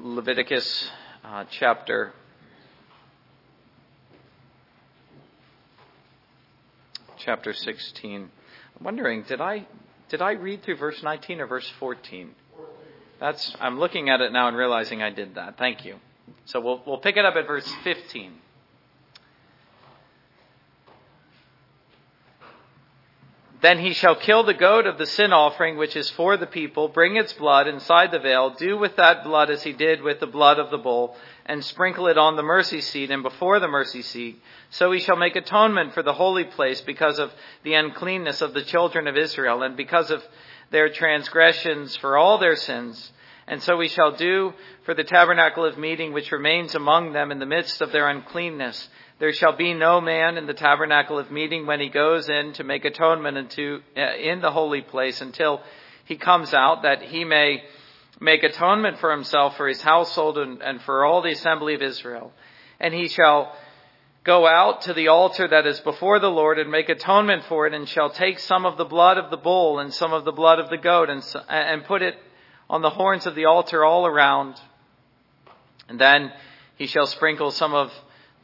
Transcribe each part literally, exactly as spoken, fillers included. Leviticus uh, chapter chapter sixteen. I'm wondering, did I did I read through verse nineteen or verse fourteen? That's I'm looking at it now and realizing I did that. Thank you. So we'll we'll pick it up at verse fifteen. Then he shall kill the goat of the sin offering, which is for the people, bring its blood inside the veil, do with that blood as he did with the blood of the bull, and sprinkle it on the mercy seat and before the mercy seat. So he shall make atonement for the holy place because of the uncleanness of the children of Israel and because of their transgressions for all their sins. And so we shall do for the tabernacle of meeting, which remains among them in the midst of their uncleanness. There shall be no man in the tabernacle of meeting when he goes in to make atonement into, uh, in the holy place until he comes out, that he may make atonement for himself, for his household, and, and for all the assembly of Israel. And he shall go out to the altar that is before the Lord and make atonement for it, and shall take some of the blood of the bull and some of the blood of the goat and, and put it on the horns of the altar all around. And then he shall sprinkle some of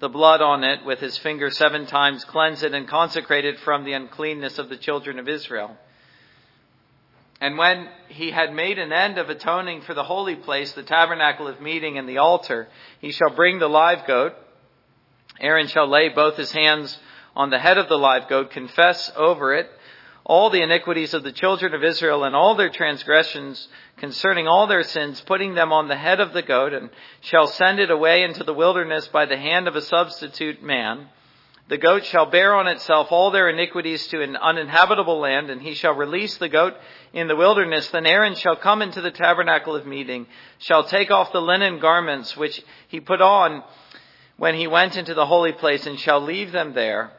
the blood on it with his finger seven times, cleanse it and consecrate it from the uncleanness of the children of Israel. And when he had made an end of atoning for the holy place, the tabernacle of meeting and the altar, he shall bring the live goat. Aaron shall lay both his hands on the head of the live goat, confess over it all the iniquities of the children of Israel and all their transgressions concerning all their sins, putting them on the head of the goat, and shall send it away into the wilderness by the hand of a substitute man. The goat shall bear on itself all their iniquities to an uninhabitable land, and he shall release the goat in the wilderness. Then Aaron shall come into the tabernacle of meeting, shall take off the linen garments which he put on when he went into the holy place, and shall leave them there.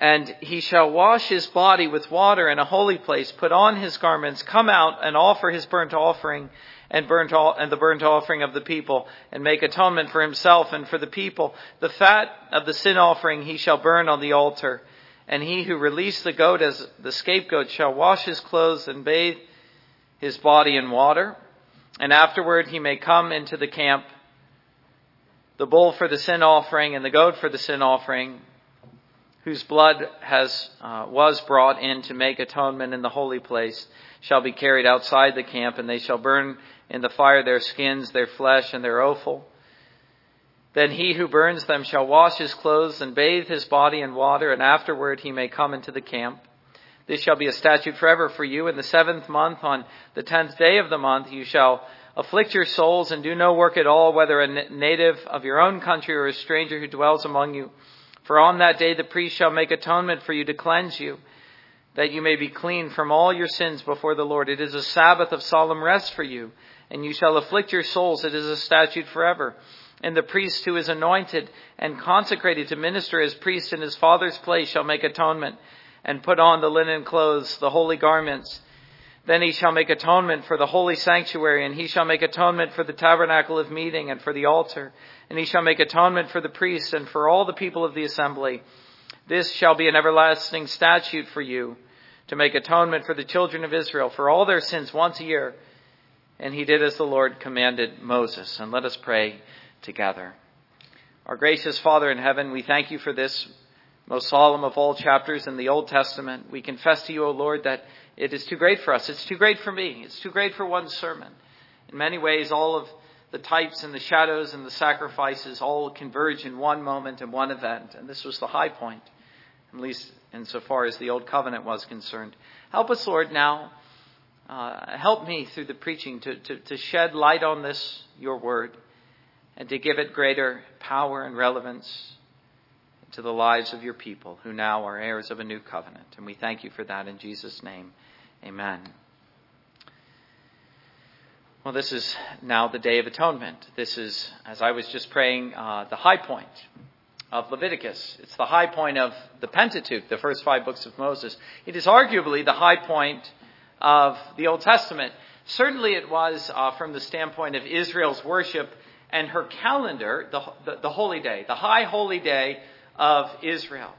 And he shall wash his body with water in a holy place, put on his garments, come out and offer his burnt offering and burnt all, and the burnt offering of the people, and make atonement for himself and for the people. The fat of the sin offering he shall burn on the altar. And he who released the goat as the scapegoat shall wash his clothes and bathe his body in water. And afterward he may come into the camp, the bull for the sin offering and the goat for the sin offering, whose blood has uh, was brought in to make atonement in the holy place, shall be carried outside the camp, and they shall burn in the fire their skins, their flesh, and their offal. Then he who burns them shall wash his clothes and bathe his body in water, and afterward he may come into the camp. This shall be a statute forever for you. In the seventh month, on the tenth day of the month, you shall afflict your souls and do no work at all, whether a native of your own country or a stranger who dwells among you. For on that day the priest shall make atonement for you to cleanse you, that you may be clean from all your sins before the Lord. It is a Sabbath of solemn rest for you, and you shall afflict your souls. It is a statute forever. And the priest who is anointed and consecrated to minister as priest in his father's place shall make atonement and put on the linen clothes, the holy garments. Then he shall make atonement for the holy sanctuary, and he shall make atonement for the tabernacle of meeting and for the altar. And he shall make atonement for the priests and for all the people of the assembly. This shall be an everlasting statute for you, to make atonement for the children of Israel for all their sins once a year. And he did as the Lord commanded Moses. And let us pray together. Our gracious Father in heaven, we thank you for this most solemn of all chapters in the Old Testament. We confess to you, O Lord, that it is too great for us. It's too great for me. It's too great for one sermon. In many ways, all of the types and the shadows and the sacrifices all converge in one moment and one event. And this was the high point, at least insofar as the Old Covenant was concerned. Help us, Lord, now. Uh, help me through the preaching to, to, to shed light on this, your word, and to give it greater power and relevance to the lives of your people who now are heirs of a new covenant. And we thank you for that in Jesus' name. Amen. Well, this is now the Day of Atonement. This is, as I was just praying, uh, the high point of Leviticus. It's the high point of the Pentateuch, the first five books of Moses. It is arguably the high point of the Old Testament. Certainly it was uh, from the standpoint of Israel's worship and her calendar, the, the, the holy day, the high holy day of Israel.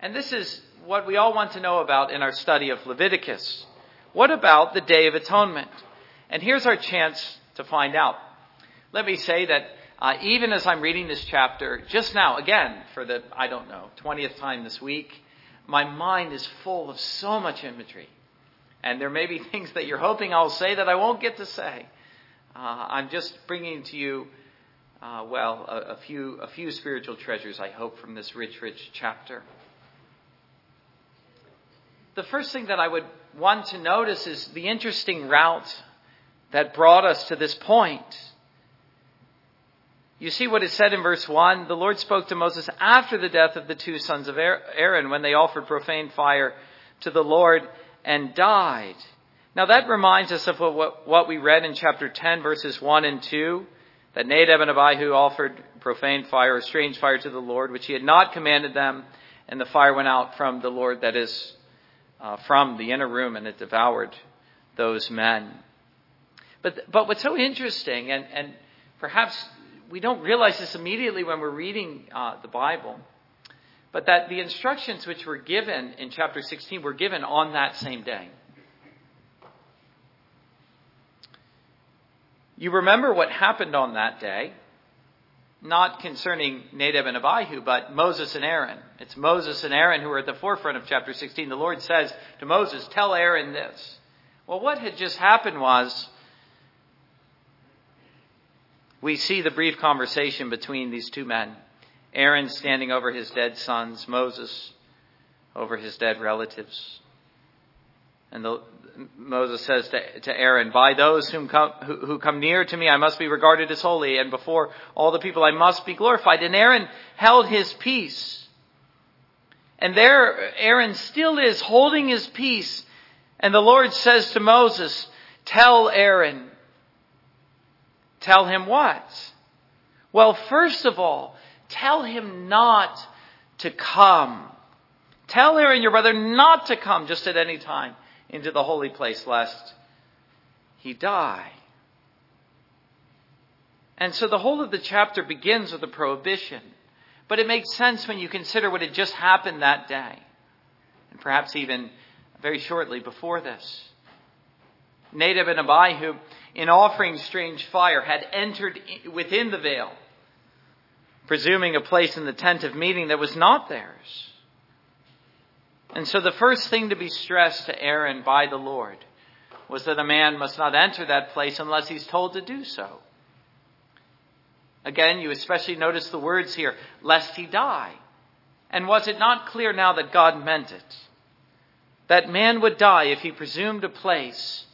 And this is what we all want to know about in our study of Leviticus. What about the Day of Atonement? And here's our chance to find out. Let me say that uh, even as I'm reading this chapter, just now, again, for the, I don't know, twentieth time this week, my mind is full of so much imagery. And there may be things that you're hoping I'll say that I won't get to say. Uh, I'm just bringing to you, uh, well, a, a few a few spiritual treasures, I hope, from this rich, rich chapter. The first thing that I would want to notice is the interesting route that brought us to this point. You see what is said in verse one. The Lord spoke to Moses after the death of the two sons of Aaron when they offered profane fire to the Lord and died. Now that reminds us of what, what we read in chapter ten, verses one and two, that Nadab and Abihu offered profane fire or strange fire to the Lord, which he had not commanded them. And the fire went out from the Lord, that is, Uh, from the inner room, and it devoured those men. But but what's so interesting, and, and perhaps we don't realize this immediately when we're reading uh, the Bible, but that the instructions which were given in chapter sixteen were given on that same day. You remember what happened on that day, not concerning Nadab and Abihu, but Moses and Aaron. It's Moses and Aaron who are at the forefront of chapter sixteen. The Lord says to Moses, tell Aaron this. Well, what had just happened was, we see the brief conversation between these two men. Aaron standing over his dead sons, Moses over his dead relatives. And the, Moses says to, to Aaron, by those whom come, who, who come near to me, I must be regarded as holy. And before all the people, I must be glorified. And Aaron held his peace. And there Aaron still is holding his peace. And the Lord says to Moses, tell Aaron. Tell him what? Well, first of all, tell him not to come. Tell Aaron, your brother, not to come just at any time into the holy place, lest he die. And so the whole of the chapter begins with a prohibition. But it makes sense when you consider what had just happened that day. And perhaps even very shortly before this. Nadab and Abihu, in offering strange fire, had entered within the veil, presuming a place in the tent of meeting that was not theirs. And so the first thing to be stressed to Aaron by the Lord was that a man must not enter that place unless he's told to do so. Again, you especially notice the words here, lest he die. And was it not clear now that God meant it? That man would die if he presumed a place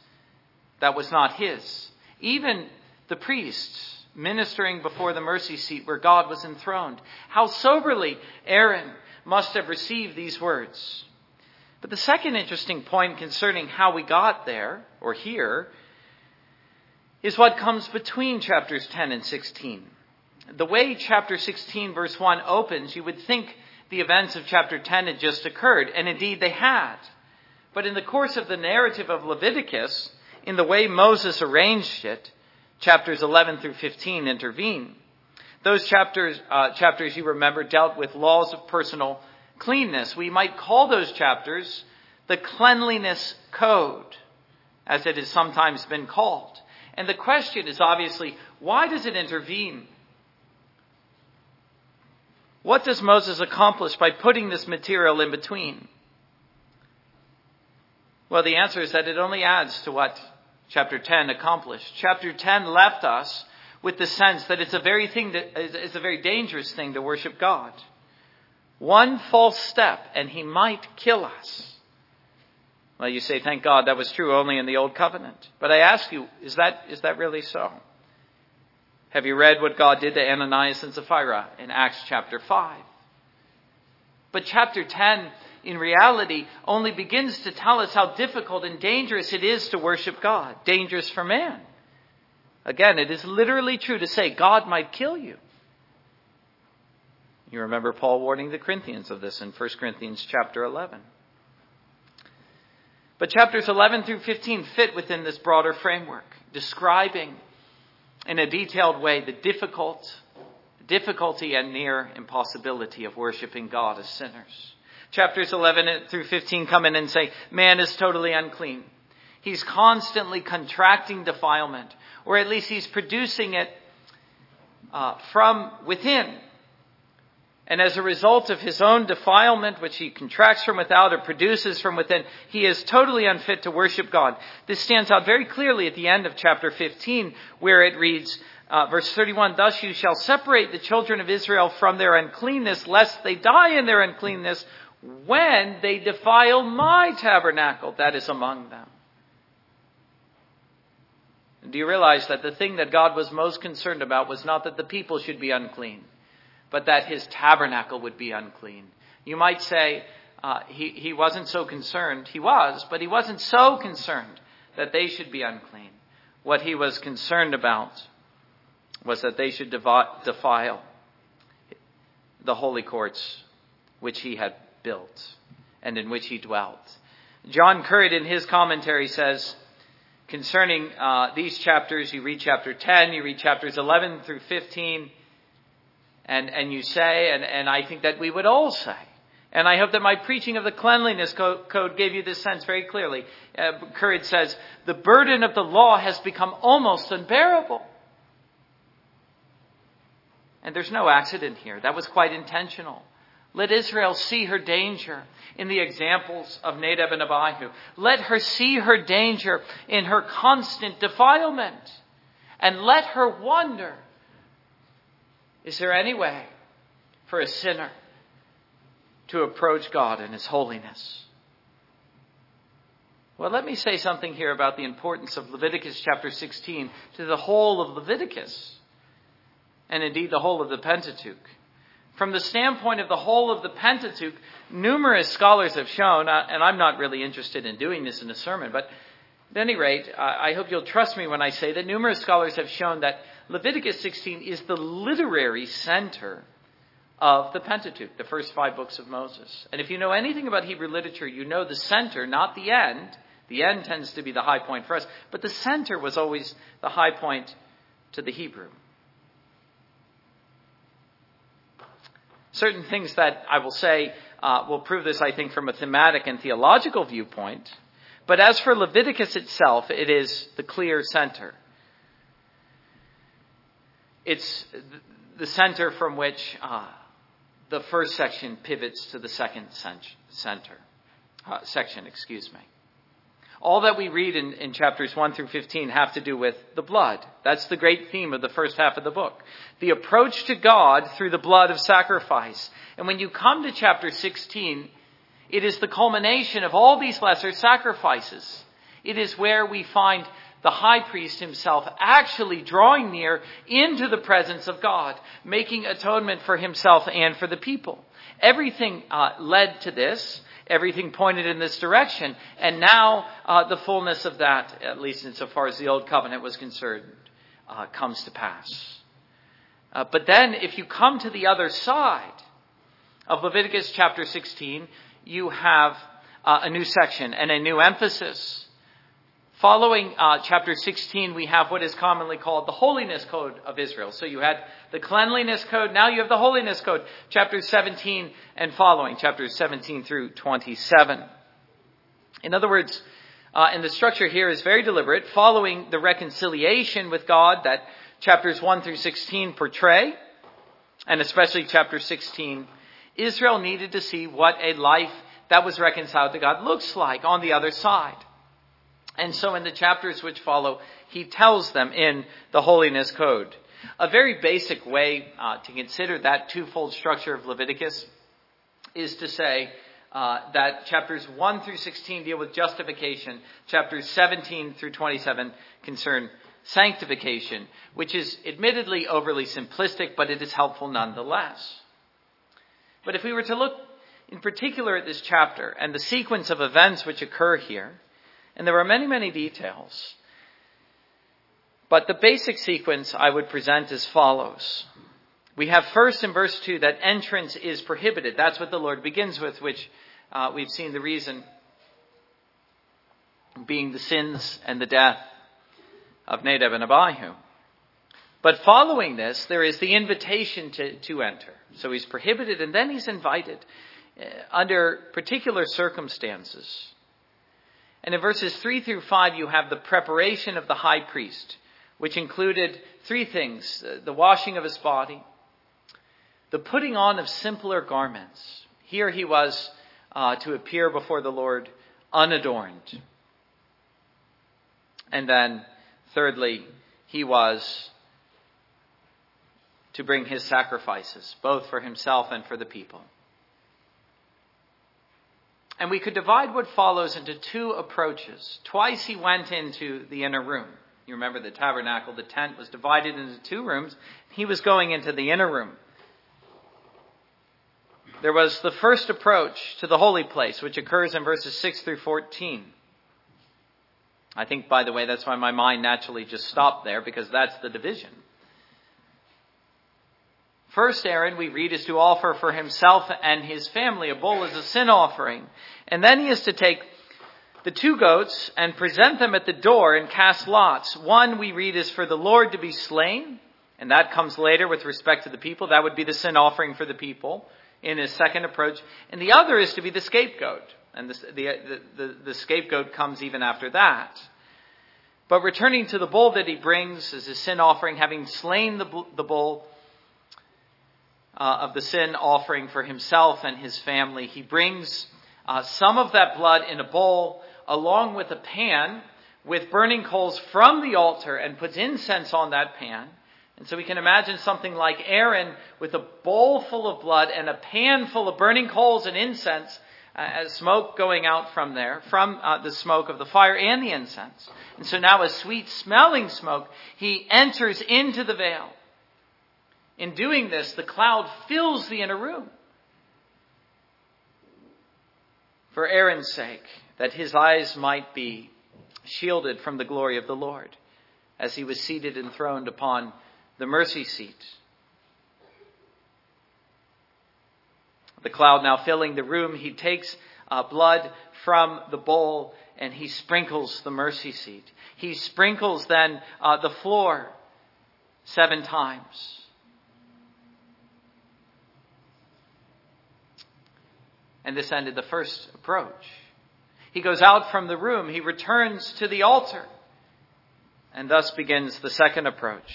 that was not his. Even the priests ministering before the mercy seat where God was enthroned. How soberly Aaron must have received these words. But the second interesting point concerning how we got there, or here, is what comes between chapters ten and sixteen. The way chapter sixteen verse one opens, you would think the events of chapter ten had just occurred, and indeed they had. But in the course of the narrative of Leviticus, in the way Moses arranged it, chapters eleven through fifteen intervene. Those chapters, uh, chapters you remember, dealt with laws of personal cleanness. We might call those chapters the cleanliness code, as it has sometimes been called. And the question is obviously, why does it intervene? What does Moses accomplish by putting this material in between? Well, the answer is that it only adds to what chapter ten accomplished. Chapter ten left us with the sense that it's a very thing that it's a very dangerous thing to worship God. One false step and he might kill us. Well, you say, thank God that was true only in the Old Covenant. But I ask you, is that is that really so? Have you read what God did to Ananias and Sapphira in Acts chapter five? But chapter ten, in reality, only begins to tell us how difficult and dangerous it is to worship God. Dangerous for man. Again, it is literally true to say God might kill you. You remember Paul warning the Corinthians of this in First Corinthians chapter eleven. But chapters eleven through fifteen fit within this broader framework, describing in a detailed way the difficult, difficulty and near impossibility of worshiping God as sinners. Chapters eleven through fifteen come in and say, man is totally unclean. He's constantly contracting defilement. or at least he's producing it uh, from within. And as a result of his own defilement, which he contracts from without or produces from within, he is totally unfit to worship God. This stands out very clearly at the end of chapter fifteen, where it reads, uh, verse thirty-one, "Thus you shall separate the children of Israel from their uncleanness, lest they die in their uncleanness when they defile my tabernacle that is among them." And do you realize that the thing that God was most concerned about was not that the people should be unclean, but that his tabernacle would be unclean? You might say uh, he, he wasn't so concerned. He was, but he wasn't so concerned that they should be unclean. What he was concerned about was that they should defile the holy courts which he had built and in which he dwelt. John Currid in his commentary says, concerning uh, these chapters, you read chapter ten, you read chapters eleven through fifteen, And and you say, and, and I think that we would all say, and I hope that my preaching of the cleanliness code gave you this sense very clearly. Uh, Currid says, the burden of the law has become almost unbearable. And there's no accident here. That was quite intentional. Let Israel see her danger in the examples of Nadab and Abihu. Let her see her danger in her constant defilement. And let her wonder, is there any way for a sinner to approach God in his holiness? Well, let me say something here about the importance of Leviticus chapter sixteen to the whole of Leviticus, and indeed the whole of the Pentateuch. From the standpoint of the whole of the Pentateuch, numerous scholars have shown, and I'm not really interested in doing this in a sermon, but at any rate, I hope you'll trust me when I say that numerous scholars have shown that Leviticus sixteen is the literary center of the Pentateuch, the first five books of Moses. And if you know anything about Hebrew literature, you know the center, not the end. The end tends to be the high point for us, but the center was always the high point to the Hebrew. Certain things that I will say uh, will prove this, I think, from a thematic and theological viewpoint. But as for Leviticus itself, it is the clear center. It's the center from which uh, the first section pivots to the second center, uh, section, excuse me. All that we read in, in chapters one through fifteen have to do with the blood. That's the great theme of the first half of the book. The approach to God through the blood of sacrifice. And when you come to chapter sixteen, it is the culmination of all these lesser sacrifices. It is where we find the high priest himself actually drawing near into the presence of God, making atonement for himself and for the people. Everything uh, led to this. Everything pointed in this direction. And now uh, the fullness of that, at least insofar as the Old Covenant was concerned, uh, comes to pass. Uh, but then if you come to the other side of Leviticus chapter sixteen, you have uh, a new section and a new emphasis. Following uh, chapter sixteen, we have what is commonly called the Holiness Code of Israel. So you had the Cleanliness Code. Now you have the Holiness Code. Chapter seventeen and following. Chapters seventeen through twenty-seven. In other words, uh, and the structure here is very deliberate. Following the reconciliation with God that chapters one through sixteen portray, and especially chapter sixteen, Israel needed to see what a life that was reconciled to God looks like on the other side. And so in the chapters which follow, he tells them in the Holiness Code. A very basic way uh, to consider that twofold structure of Leviticus is to say uh, that chapters one through sixteen deal with justification. Chapters seventeen through twenty-seven concern sanctification, which is admittedly overly simplistic, but it is helpful nonetheless. But if we were to look in particular at this chapter and the sequence of events which occur here, and there are many, many details, but the basic sequence I would present as follows. We have first in verse two that entrance is prohibited. That's what the Lord begins with, which uh, we've seen the reason being the sins and the death of Nadab and Abihu. But following this, there is the invitation to, to enter. So he's prohibited and then he's invited uh, under particular circumstances. And in verses three through five, you have the preparation of the high priest which included three things: the washing of his body, the putting on of simpler garments. Here he was uh, to appear before the Lord unadorned. And then thirdly, he was to bring his sacrifices, both for himself and for the people. And we could divide what follows into two approaches. Twice he went into the inner room. You remember the tabernacle, the tent was divided into two rooms. He was going into the inner room. There was the first approach to the holy place, which occurs in verses six through fourteen. I think, by the way, that's why my mind naturally just stopped there, because that's the division. First, Aaron, we read, is to offer for himself and his family a bull as a sin offering. And then he is to take the two goats and present them at the door and cast lots. One, we read, is for the Lord to be slain. And that comes later with respect to the people. That would be the sin offering for the people in his second approach. And the other is to be the scapegoat. And the, the, the, the scapegoat comes even after that. But returning to the bull that he brings as his sin offering, having slain the, the bull, Uh, of the sin offering for himself and his family, he brings uh, some of that blood in a bowl along with a pan with burning coals from the altar and puts incense on that pan. And so we can imagine something like Aaron with a bowl full of blood and a pan full of burning coals and incense, uh, as smoke going out from there, from uh, the smoke of the fire and the incense. And so now, a sweet smelling smoke, he enters into the veil. In doing this, the cloud fills the inner room for Aaron's sake, that his eyes might be shielded from the glory of the Lord as he was seated and enthroned upon the mercy seat. The cloud now filling the room, he takes uh, blood from the bowl and he sprinkles the mercy seat. He sprinkles then uh, the floor seven times. And this ended the first approach. He goes out from the room. He returns to the altar. And thus begins the second approach.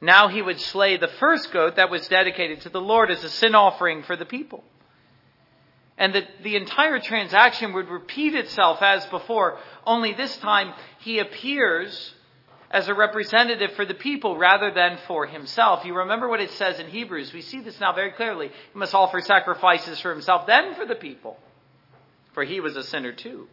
Now he would slay the first goat that was dedicated to the Lord as a sin offering for the people. And the, the entire transaction would repeat itself as before. Only this time he appears as a representative for the people rather than for himself. You remember what it says in Hebrews. We see this now very clearly. He must offer sacrifices for himself, then for the people, for he was a sinner too.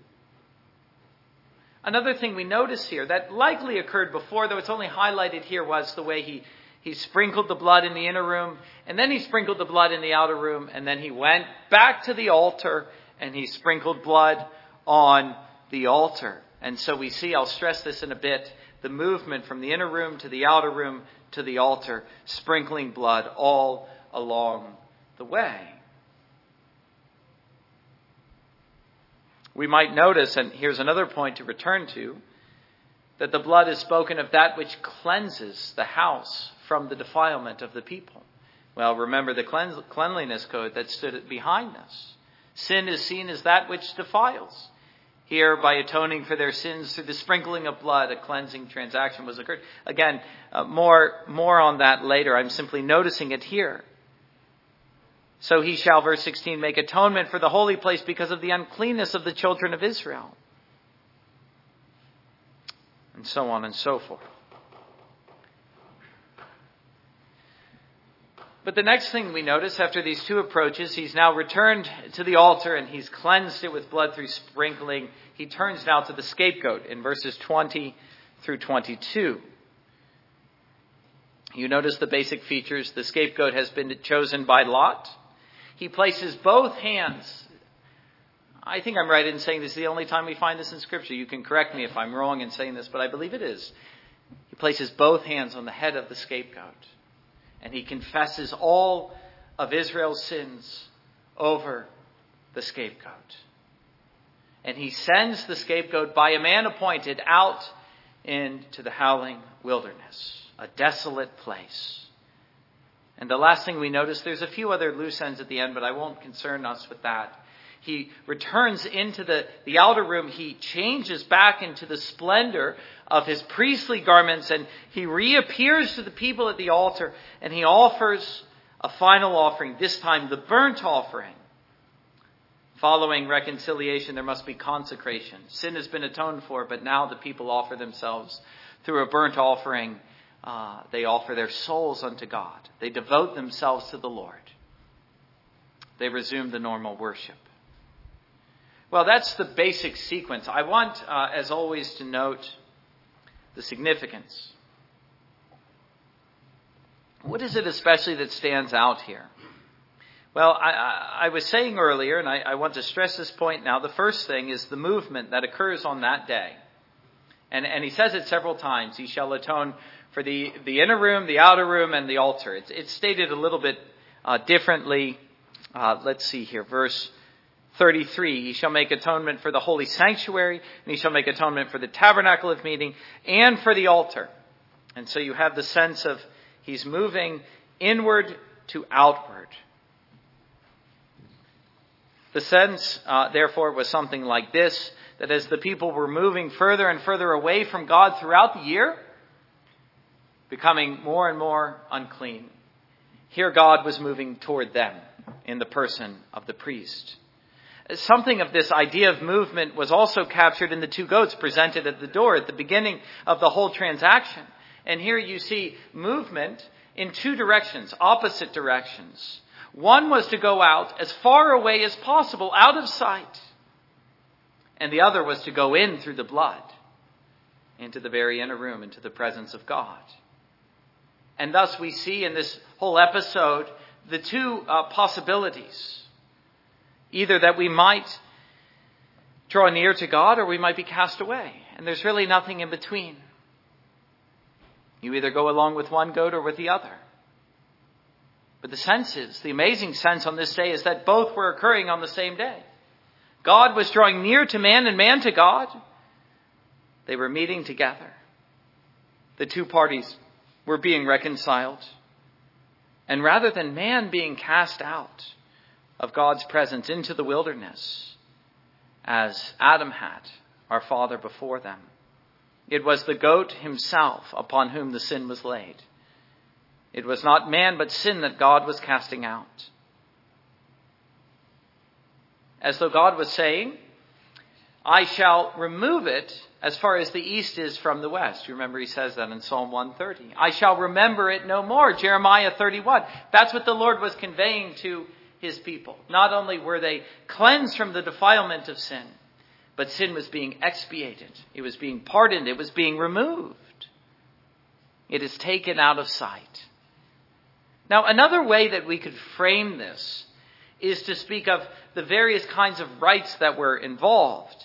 Another thing we notice here that likely occurred before, though it's only highlighted here, was the way he, he sprinkled the blood in the inner room, and then he sprinkled the blood in the outer room, and then he went back to the altar and he sprinkled blood on the altar. And so we see, I'll stress this in a bit, the movement from the inner room to the outer room to the altar, sprinkling blood all along the way. We might notice, and here's another point to return to, that the blood is spoken of that which cleanses the house from the defilement of the people. Well, remember the cleanliness code that stood behind this. Sin is seen as that which defiles. Here, by atoning for their sins through the sprinkling of blood, a cleansing transaction was occurred. Again, uh, more more on that later. I'm simply noticing it here. So he shall, verse sixteen, make atonement for the holy place because of the uncleanness of the children of Israel. And so on and so forth. But the next thing we notice after these two approaches, he's now returned to the altar and he's cleansed it with blood through sprinkling. He turns now to the scapegoat in verses twenty through twenty-two. You notice the basic features. The scapegoat has been chosen by lot. He places both hands. I think I'm right in saying this is the only time we find this in Scripture. You can correct me if I'm wrong in saying this, but I believe it is. He places both hands on the head of the scapegoat. And he confesses all of Israel's sins over the scapegoat. And he sends the scapegoat by a man appointed out into the howling wilderness, a desolate place. And the last thing we notice, there's a few other loose ends at the end, but I won't concern us with that, He returns into the, the outer room. He changes back into the splendor of his priestly garments, and he reappears to the people at the altar, and he offers a final offering, this time the burnt offering. Following reconciliation, there must be consecration. Sin has been atoned for, but now the people offer themselves through a burnt offering. Uh, they offer their souls unto God. They devote themselves to the Lord. They resume the normal worship. Well, that's the basic sequence. I want, uh, as always, to note the significance. What is it especially that stands out here? Well, I, I, I was saying earlier, and I, I want to stress this point now, the first thing is the movement that occurs on that day. And, and he says it several times. He shall atone for the, the inner room, the outer room, and the altar. It's, it's stated a little bit uh, differently. Uh, let's see here, verse thirty-three. He shall make atonement for the holy sanctuary, and he shall make atonement for the tabernacle of meeting and for the altar. And so you have the sense of he's moving inward to outward. The sense, uh, therefore, was something like this, that as the people were moving further and further away from God throughout the year, becoming more and more unclean, here God was moving toward them in the person of the priest. Something of this idea of movement was also captured in the two goats presented at the door at the beginning of the whole transaction. And here you see movement in two directions, opposite directions. One was to go out as far away as possible, out of sight. And the other was to go in through the blood, into the very inner room, into the presence of God. And thus we see in this whole episode the two uh, possibilities. Either that we might draw near to God, or we might be cast away. And there's really nothing in between. You either go along with one goat or with the other. But the sense is, the amazing sense on this day is that both were occurring on the same day. God was drawing near to man and man to God. They were meeting together. The two parties were being reconciled. And rather than man being cast out of God's presence into the wilderness, as Adam had, our father before them, it was the goat himself upon whom the sin was laid. It was not man, but sin that God was casting out. As though God was saying, I shall remove it as far as the east is from the west. You remember he says that in Psalm one thirty. I shall remember it no more. Jeremiah thirty-one. That's what the Lord was conveying to his people. Not only were they cleansed from the defilement of sin, but sin was being expiated. It was being pardoned. It was being removed. It is taken out of sight. Now, another way that we could frame this is to speak of the various kinds of rights that were involved.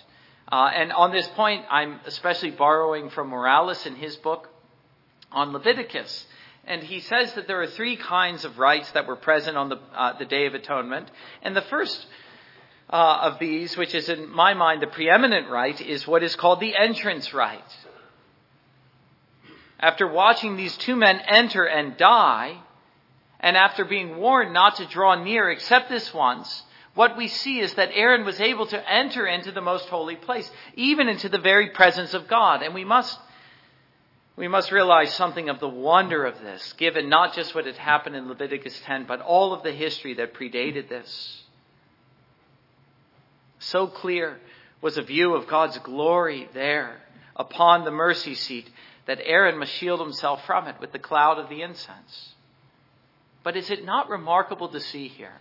Uh, and on this point, I'm especially borrowing from Morales in his book on Leviticus. And he says that there are three kinds of rights that were present on the, uh, the Day of Atonement. And the first uh, of these, which is in my mind the preeminent right, is what is called the entrance right. After watching these two men enter and die, and after being warned not to draw near except this once, what we see is that Aaron was able to enter into the most holy place, even into the very presence of God. And we must we must realize something of the wonder of this, given not just what had happened in Leviticus ten, but all of the history that predated this. So clear was a view of God's glory there upon the mercy seat that Aaron must shield himself from it with the cloud of the incense. But is it not remarkable to see here?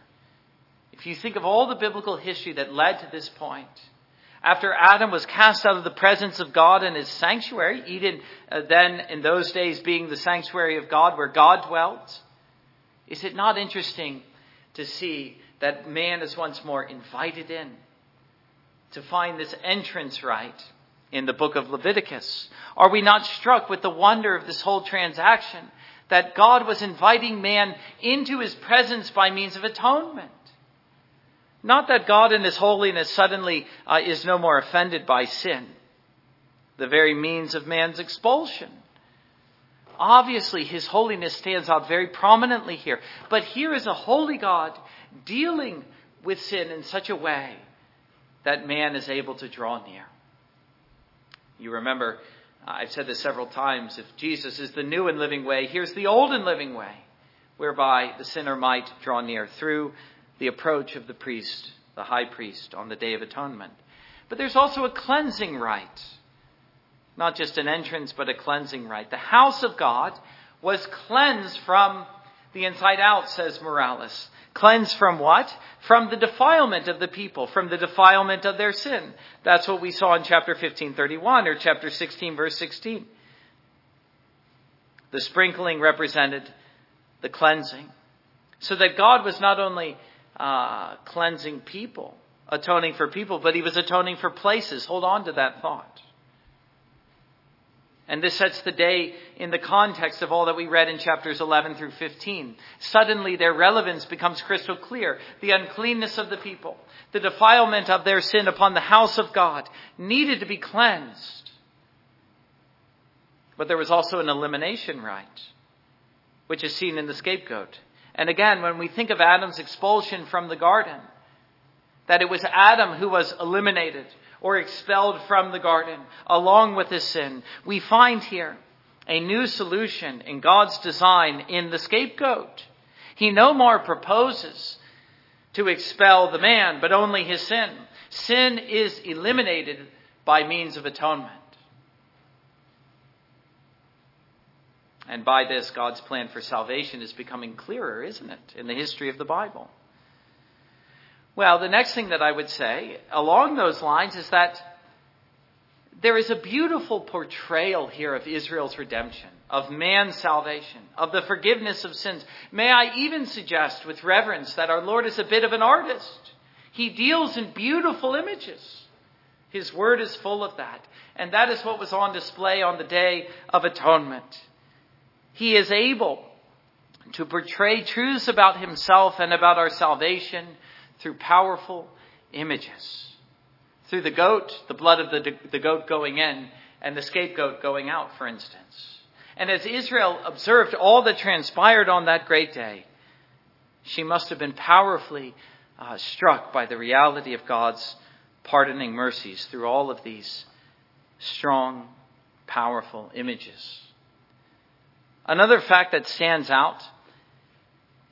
If you think of all the biblical history that led to this point, after Adam was cast out of the presence of God in his sanctuary, Eden uh, then in those days being the sanctuary of God where God dwelt, is it not interesting to see that man is once more invited in to find this entrance right in the book of Leviticus? Are we not struck with the wonder of this whole transaction, that God was inviting man into his presence by means of atonement? Not that God in his holiness suddenly uh, is no more offended by sin, the very means of man's expulsion. Obviously, his holiness stands out very prominently here. But here is a holy God dealing with sin in such a way that man is able to draw near. You remember, I've said this several times, if Jesus is the new and living way, here's the old and living way, whereby the sinner might draw near through the approach of the priest, the high priest, on the Day of Atonement. But there's also a cleansing rite, not just an entrance, but a cleansing rite. The house of God was cleansed from the inside out, says Morales. Cleansed from what? From the defilement of the people, from the defilement of their sin. That's what we saw in chapter fifteen thirty-one or chapter sixteen, verse sixteen. The sprinkling represented the cleansing. So that God was not only uh, cleansing people, atoning for people, but he was atoning for places. Hold on to that thought. And this sets the day in the context of all that we read in chapters eleven through fifteen. Suddenly their relevance becomes crystal clear. The uncleanness of the people, the defilement of their sin upon the house of God needed to be cleansed. But there was also an elimination rite, which is seen in the scapegoat. And again, when we think of Adam's expulsion from the garden, that it was Adam who was eliminated or expelled from the garden, along with his sin. We find here a new solution in God's design in the scapegoat. He no more proposes to expel the man, but only his sin. Sin is eliminated by means of atonement. And by this, God's plan for salvation is becoming clearer, isn't it, in the history of the Bible? Well, the next thing that I would say along those lines is that there is a beautiful portrayal here of Israel's redemption, of man's salvation, of the forgiveness of sins. May I even suggest with reverence that our Lord is a bit of an artist. He deals in beautiful images. His word is full of that. And that is what was on display on the Day of Atonement. He is able to portray truths about himself and about our salvation through powerful images, through the goat, the blood of the, the goat going in and the scapegoat going out, for instance. And as Israel observed all that transpired on that great day, she must have been powerfully uh, struck by the reality of God's pardoning mercies through all of these strong, powerful images. Another fact that stands out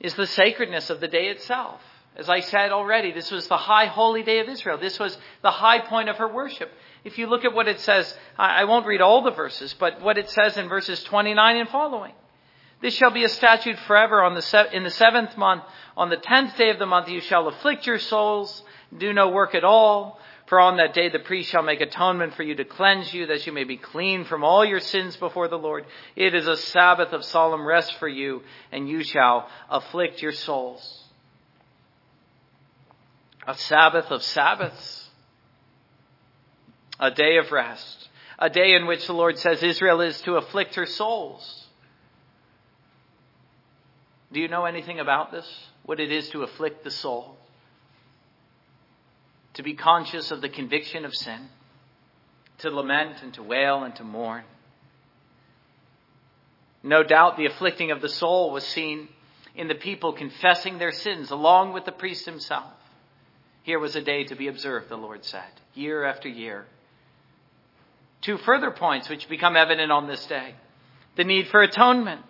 is the sacredness of the day itself. As I said already, this was the high holy day of Israel. This was the high point of her worship. If you look at what it says, I won't read all the verses, but what it says in verses twenty-nine and following. This shall be a statute forever on the se- in the seventh month. On the tenth day of the month, you shall afflict your souls. Do no work at all. For on that day, the priest shall make atonement for you to cleanse you, that you may be clean from all your sins before the Lord. It is a Sabbath of solemn rest for you, and you shall afflict your souls. A Sabbath of Sabbaths, a day of rest, a day in which the Lord says Israel is to afflict her souls. Do you know anything about this? What it is to afflict the soul? To be conscious of the conviction of sin, to lament and to wail and to mourn. No doubt the afflicting of the soul was seen in the people confessing their sins along with the priest himself. Here was a day to be observed, the Lord said, year after year. Two further points which become evident on this day. The need for atonement.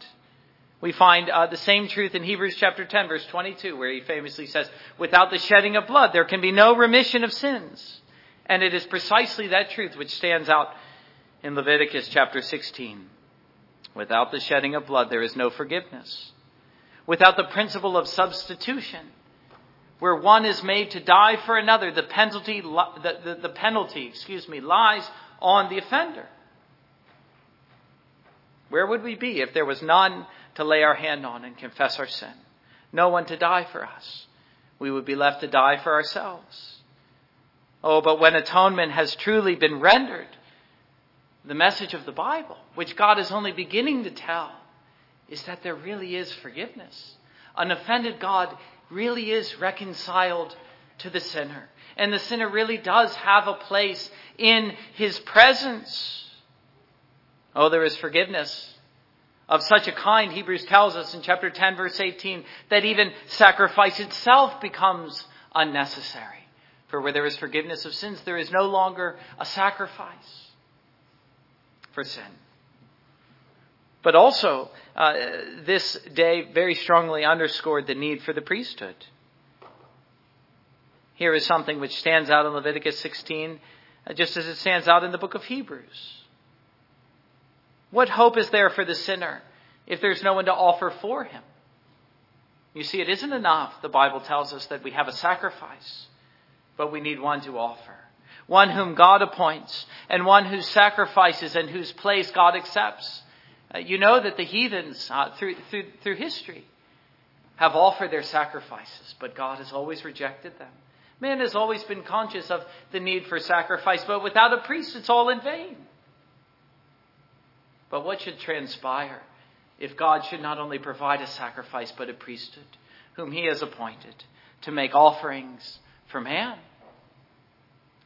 We find uh, the same truth in Hebrews chapter ten, verse twenty-two, where he famously says, without the shedding of blood, there can be no remission of sins. And it is precisely that truth which stands out in Leviticus chapter sixteen. Without the shedding of blood, there is no forgiveness. Without the principle of substitution, where one is made to die for another, the penalty, the, the, the penalty, excuse me, lies on the offender. Where would we be if there was none to lay our hand on and confess our sin? No one to die for us. We would be left to die for ourselves. Oh, but when atonement has truly been rendered, the message of the Bible, which God is only beginning to tell, is that there really is forgiveness. An offended God really is reconciled to the sinner. And the sinner really does have a place in his presence. Oh, there is forgiveness of such a kind. Hebrews tells us in chapter ten, verse eighteen, that even sacrifice itself becomes unnecessary. For where there is forgiveness of sins, there is no longer a sacrifice for sin. But also, uh, this day very strongly underscored the need for the priesthood. Here is something which stands out in Leviticus sixteen, uh, just as it stands out in the book of Hebrews. What hope is there for the sinner if there's no one to offer for him? You see, it isn't enough, the Bible tells us, that we have a sacrifice, but we need one to offer. One whom God appoints, and one who sacrifices and whose place God accepts. Uh, you know that the heathens uh, through, through, through history have offered their sacrifices, but God has always rejected them. Man has always been conscious of the need for sacrifice, but without a priest, it's all in vain. But what should transpire if God should not only provide a sacrifice, but a priesthood whom he has appointed to make offerings for man?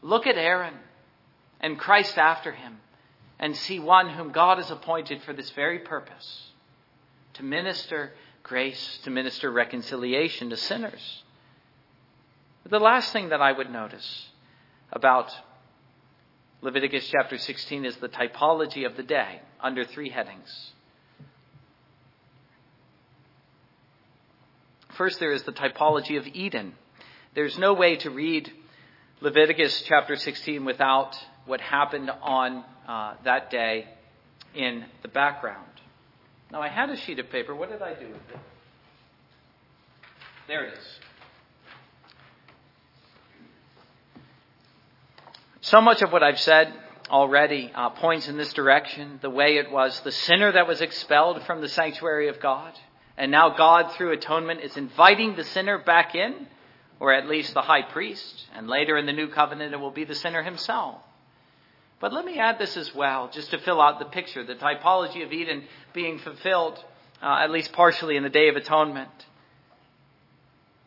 Look at Aaron and Christ after him and see one whom God has appointed for this very purpose, to minister grace, to minister reconciliation to sinners. The last thing that I would notice about Leviticus chapter sixteen is the typology of the day under three headings. First, there is the typology of Eden. There's no way to read Leviticus chapter sixteen without what happened on uh, that day in the background. Now, I had a sheet of paper. What did I do with it? There it is. So much of what I've said already uh, points in this direction, the way it was the sinner that was expelled from the sanctuary of God. And now God, through atonement, is inviting the sinner back in, or at least the high priest. And later in the new covenant, it will be the sinner himself. But let me add this as well, just to fill out the picture, the typology of Eden being fulfilled, uh, at least partially, in the Day of Atonement.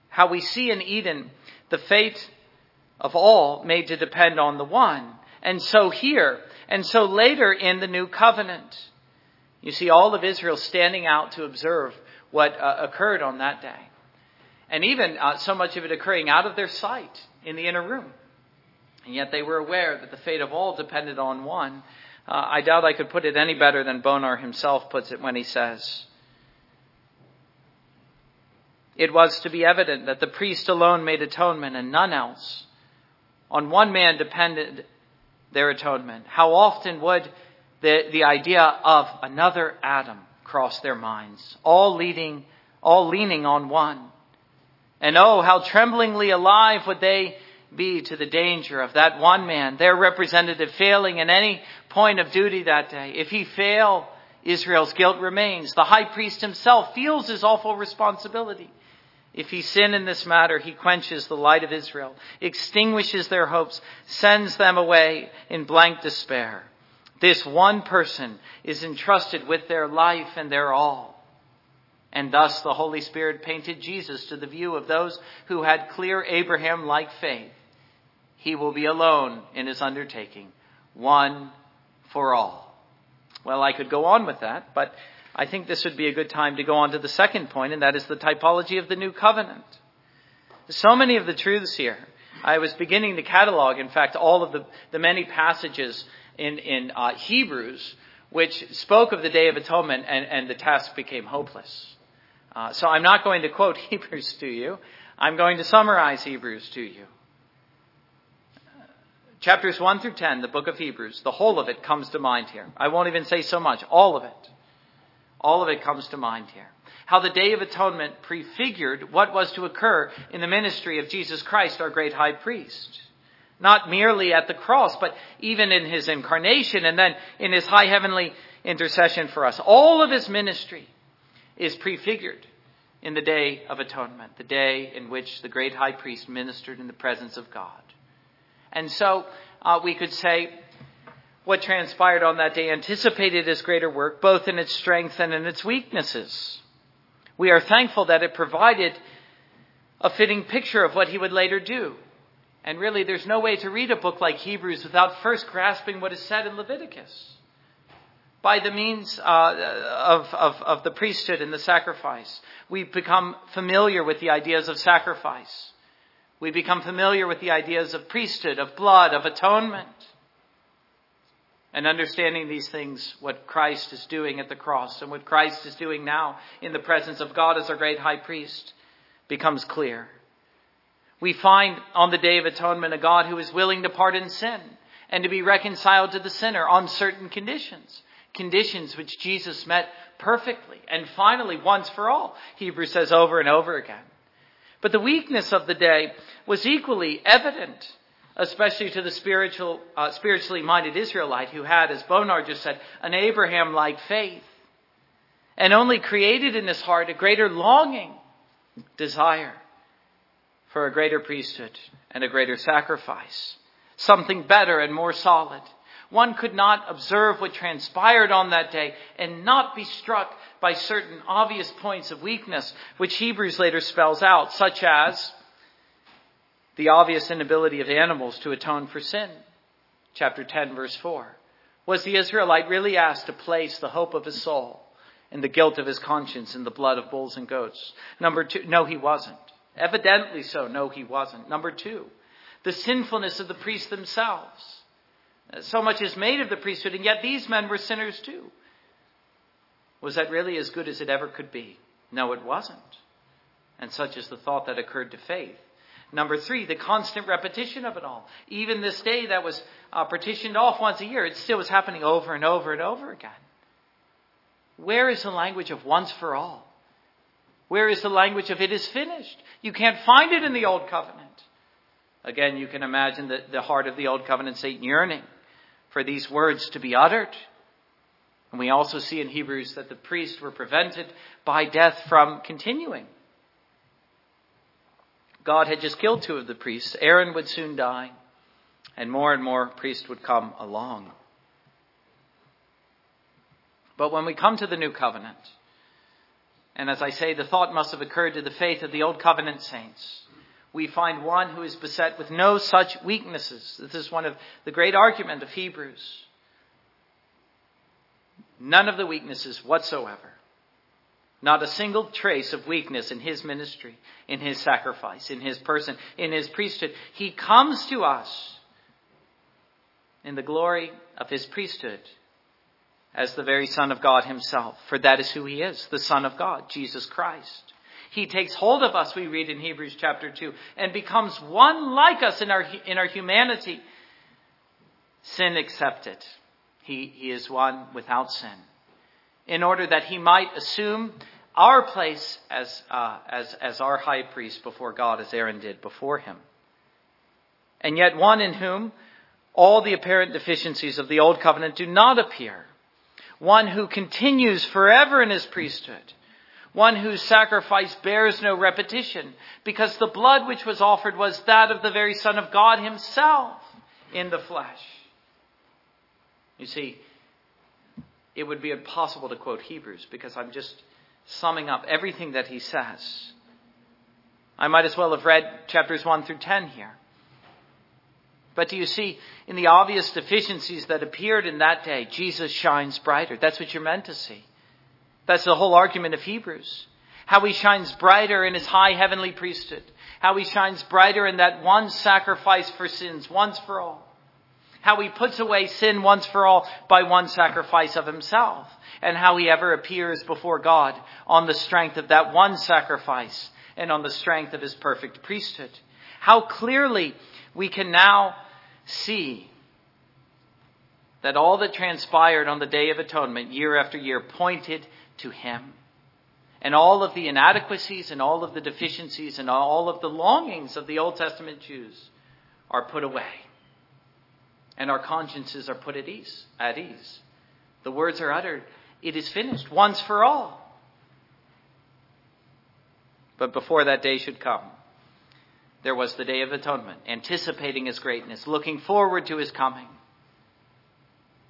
How we see in Eden the fate of all made to depend on the one. And so here, and so later in the new covenant, you see all of Israel standing out to observe what uh, occurred on that day. And even uh, so much of it occurring out of their sight in the inner room. And yet they were aware that the fate of all depended on one. Uh, I doubt I could put it any better than Bonar himself puts it when he says, "It was to be evident that the priest alone made atonement and none else. On one man depended their atonement. How often would the, the idea of another Adam cross their minds, all leading, all leaning on one? And oh, how tremblingly alive would they be to the danger of that one man, their representative, failing in any point of duty that day. If he fail, Israel's guilt remains. The high priest himself feels his awful responsibility. If he sin in this matter, he quenches the light of Israel, extinguishes their hopes, sends them away in blank despair. This one person is entrusted with their life and their all." And thus the Holy Spirit painted Jesus to the view of those who had clear Abraham-like faith. He will be alone in his undertaking, one for all. Well, I could go on with that, but I think this would be a good time to go on to the second point, and that is the typology of the new covenant. So many of the truths here. I was beginning to catalog, in fact, all of the, the many passages in, in uh, Hebrews which spoke of the Day of Atonement, and, and the task became hopeless. Uh, so I'm not going to quote Hebrews to you. I'm going to summarize Hebrews to you. Chapters one through ten, the book of Hebrews, the whole of it comes to mind here. I won't even say so much. All of it. All of it comes to mind here. How the Day of Atonement prefigured what was to occur in the ministry of Jesus Christ, our great high priest. Not merely at the cross, but even in his incarnation and then in his high heavenly intercession for us. All of his ministry is prefigured in the Day of Atonement, the day in which the great high priest ministered in the presence of God. And so uh, we could say, what transpired on that day anticipated his greater work, both in its strength and in its weaknesses. We are thankful that it provided a fitting picture of what he would later do. And really, there's no way to read a book like Hebrews without first grasping what is said in Leviticus by the means uh, of, of, of the priesthood and the sacrifice. We become familiar with the ideas of sacrifice. We become familiar with the ideas of priesthood, of blood, of atonement. And understanding these things, what Christ is doing at the cross and what Christ is doing now in the presence of God as our great high priest becomes clear. We find on the Day of Atonement a God who is willing to pardon sin and to be reconciled to the sinner on certain conditions. Conditions which Jesus met perfectly and finally once for all. Hebrews says over and over again. But the weakness of the day was equally evident, especially to the spiritual, uh, spiritually minded Israelite who had, as Bonar just said, an Abraham-like faith and only created in his heart a greater longing, desire for a greater priesthood and a greater sacrifice, something better and more solid. One could not observe what transpired on that day and not be struck by certain obvious points of weakness, which Hebrews later spells out, such as the obvious inability of animals to atone for sin. Chapter ten, verse four. Was the Israelite really asked to place the hope of his soul and the guilt of his conscience in the blood of bulls and goats? Number two, no, he wasn't. Evidently so, no, he wasn't. Number two, the sinfulness of the priests themselves. So much is made of the priesthood, and yet these men were sinners too. Was that really as good as it ever could be? No, it wasn't. And such is the thought that occurred to faith. Number three, the constant repetition of it all. Even this day that was uh, partitioned off once a year, it still was happening over and over and over again. Where is the language of once for all? Where is the language of it is finished? You can't find it in the Old Covenant. Again, you can imagine the, the heart of the Old Covenant, Satan yearning for these words to be uttered. And we also see in Hebrews that the priests were prevented by death from continuing. God had just killed two of the priests. Aaron would soon die, and more and more priests would come along. But when we come to the New Covenant, and as I say, the thought must have occurred to the faith of the Old Covenant saints, we find one who is beset with no such weaknesses. This is one of the great argument of Hebrews. None of the weaknesses whatsoever. Not a single trace of weakness in his ministry, in his sacrifice, in his person, in his priesthood. He comes to us in the glory of his priesthood as the very Son of God himself. For that is who he is, the Son of God, Jesus Christ. He takes hold of us, we read in Hebrews chapter two, and becomes one like us in our in our humanity. Sin accepted. He, he is one without sin, in order that he might assume our place as, uh, as, as our high priest before God, as Aaron did before him. And yet one in whom all the apparent deficiencies of the Old Covenant do not appear. One who continues forever in his priesthood. One whose sacrifice bears no repetition, because the blood which was offered was that of the very Son of God himself in the flesh. You see, it would be impossible to quote Hebrews because I'm just summing up everything that he says. I might as well have read chapters one through ten here. But do you see, in the obvious deficiencies that appeared in that day, Jesus shines brighter. That's what you're meant to see. That's the whole argument of Hebrews. How he shines brighter in his high heavenly priesthood. How he shines brighter in that one sacrifice for sins once for all. How he puts away sin once for all by one sacrifice of himself, and how he ever appears before God on the strength of that one sacrifice and on the strength of his perfect priesthood. How clearly we can now see that all that transpired on the Day of Atonement year after year pointed to him. And all of the inadequacies and all of the deficiencies and all of the longings of the Old Testament Jews are put away. And our consciences are put at ease, at ease. The words are uttered, it is finished once for all. But before that day should come, there was the Day of Atonement, anticipating his greatness, looking forward to his coming.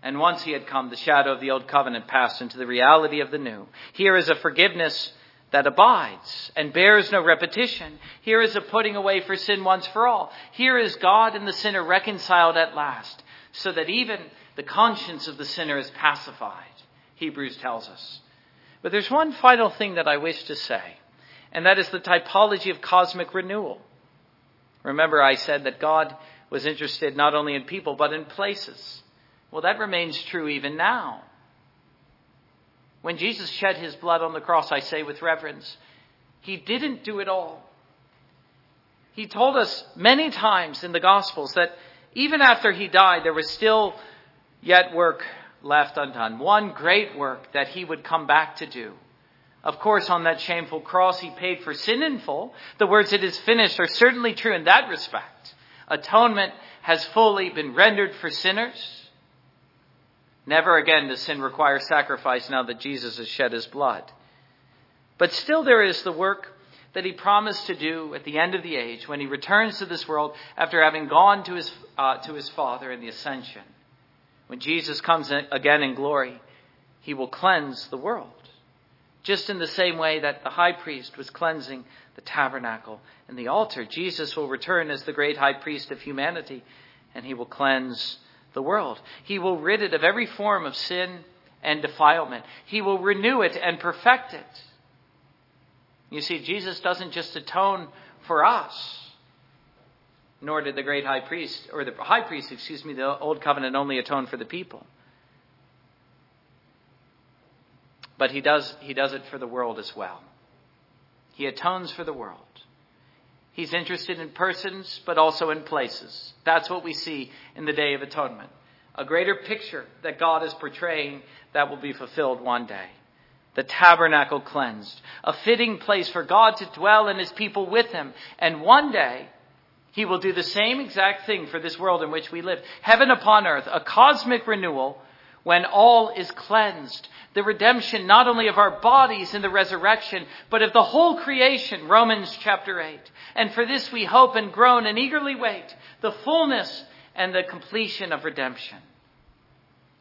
And once he had come, the shadow of the Old Covenant passed into the reality of the New. Here is a forgiveness that abides and bears no repetition. Here is a putting away for sin once for all. Here is God and the sinner reconciled at last, so that even the conscience of the sinner is pacified, Hebrews tells us. But there's one final thing that I wish to say, and that is the typology of cosmic renewal. Remember, I said that God was interested not only in people, but in places. Well, that remains true even now. When Jesus shed his blood on the cross, I say with reverence, he didn't do it all. He told us many times in the Gospels that even after he died, there was still yet work left undone. One great work that he would come back to do. Of course, on that shameful cross, he paid for sin in full. The words, "It is finished," are certainly true in that respect. Atonement has fully been rendered for sinners. Never again does sin require sacrifice now that Jesus has shed his blood. But still there is the work that he promised to do at the end of the age when he returns to this world after having gone to his, uh, to his Father in the ascension. When Jesus comes again in glory, he will cleanse the world. Just in the same way that the high priest was cleansing the tabernacle and the altar, Jesus will return as the great high priest of humanity, and he will cleanse the world. He will rid it of every form of sin and defilement. He will renew it and perfect it. You see, Jesus doesn't just atone for us, nor did the great high priest, or the high priest, excuse me, the old covenant only atone for the people. But he does, he does it for the world as well. He atones for the world. He's interested in persons, but also in places. That's what we see in the Day of Atonement. A greater picture that God is portraying that will be fulfilled one day. The tabernacle cleansed. A fitting place for God to dwell and his people with him. And one day, he will do the same exact thing for this world in which we live. Heaven upon earth, a cosmic renewal when all is cleansed. The redemption not only of our bodies in the resurrection, but of the whole creation, Romans chapter eight. And for this we hope and groan and eagerly wait the fullness and the completion of redemption.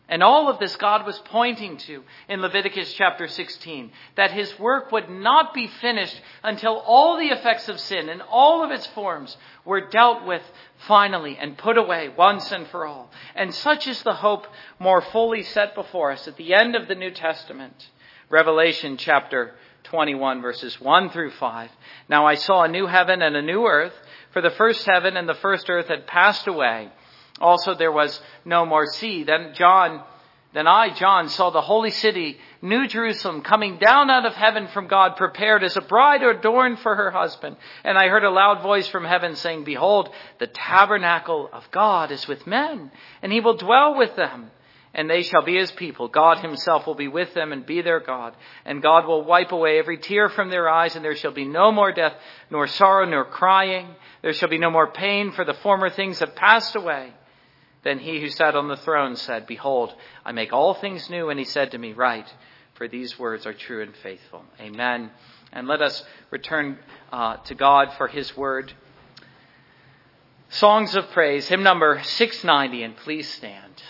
And all of this God was pointing to in Leviticus chapter sixteen, that his work would not be finished until all the effects of sin and all of its forms were dealt with finally and put away once and for all. And such is the hope more fully set before us at the end of the New Testament. Revelation chapter twenty-one, verses one through five. Now I saw a new heaven and a new earth, for the first heaven and the first earth had passed away. Also there was no more sea. Then John, then I, John, saw the holy city, New Jerusalem, coming down out of heaven from God, prepared as a bride adorned for her husband. And I heard a loud voice from heaven saying, "Behold, the tabernacle of God is with men, and he will dwell with them, and they shall be his people. God himself will be with them and be their God. And God will wipe away every tear from their eyes, and there shall be no more death, nor sorrow, nor crying. There shall be no more pain, for the former things have passed away." Then he who sat on the throne said, "Behold, I make all things new." And he said to me, "Write, for these words are true and faithful." Amen. And let us return uh, to God for his word. Songs of Praise, hymn number six ninety, and please stand.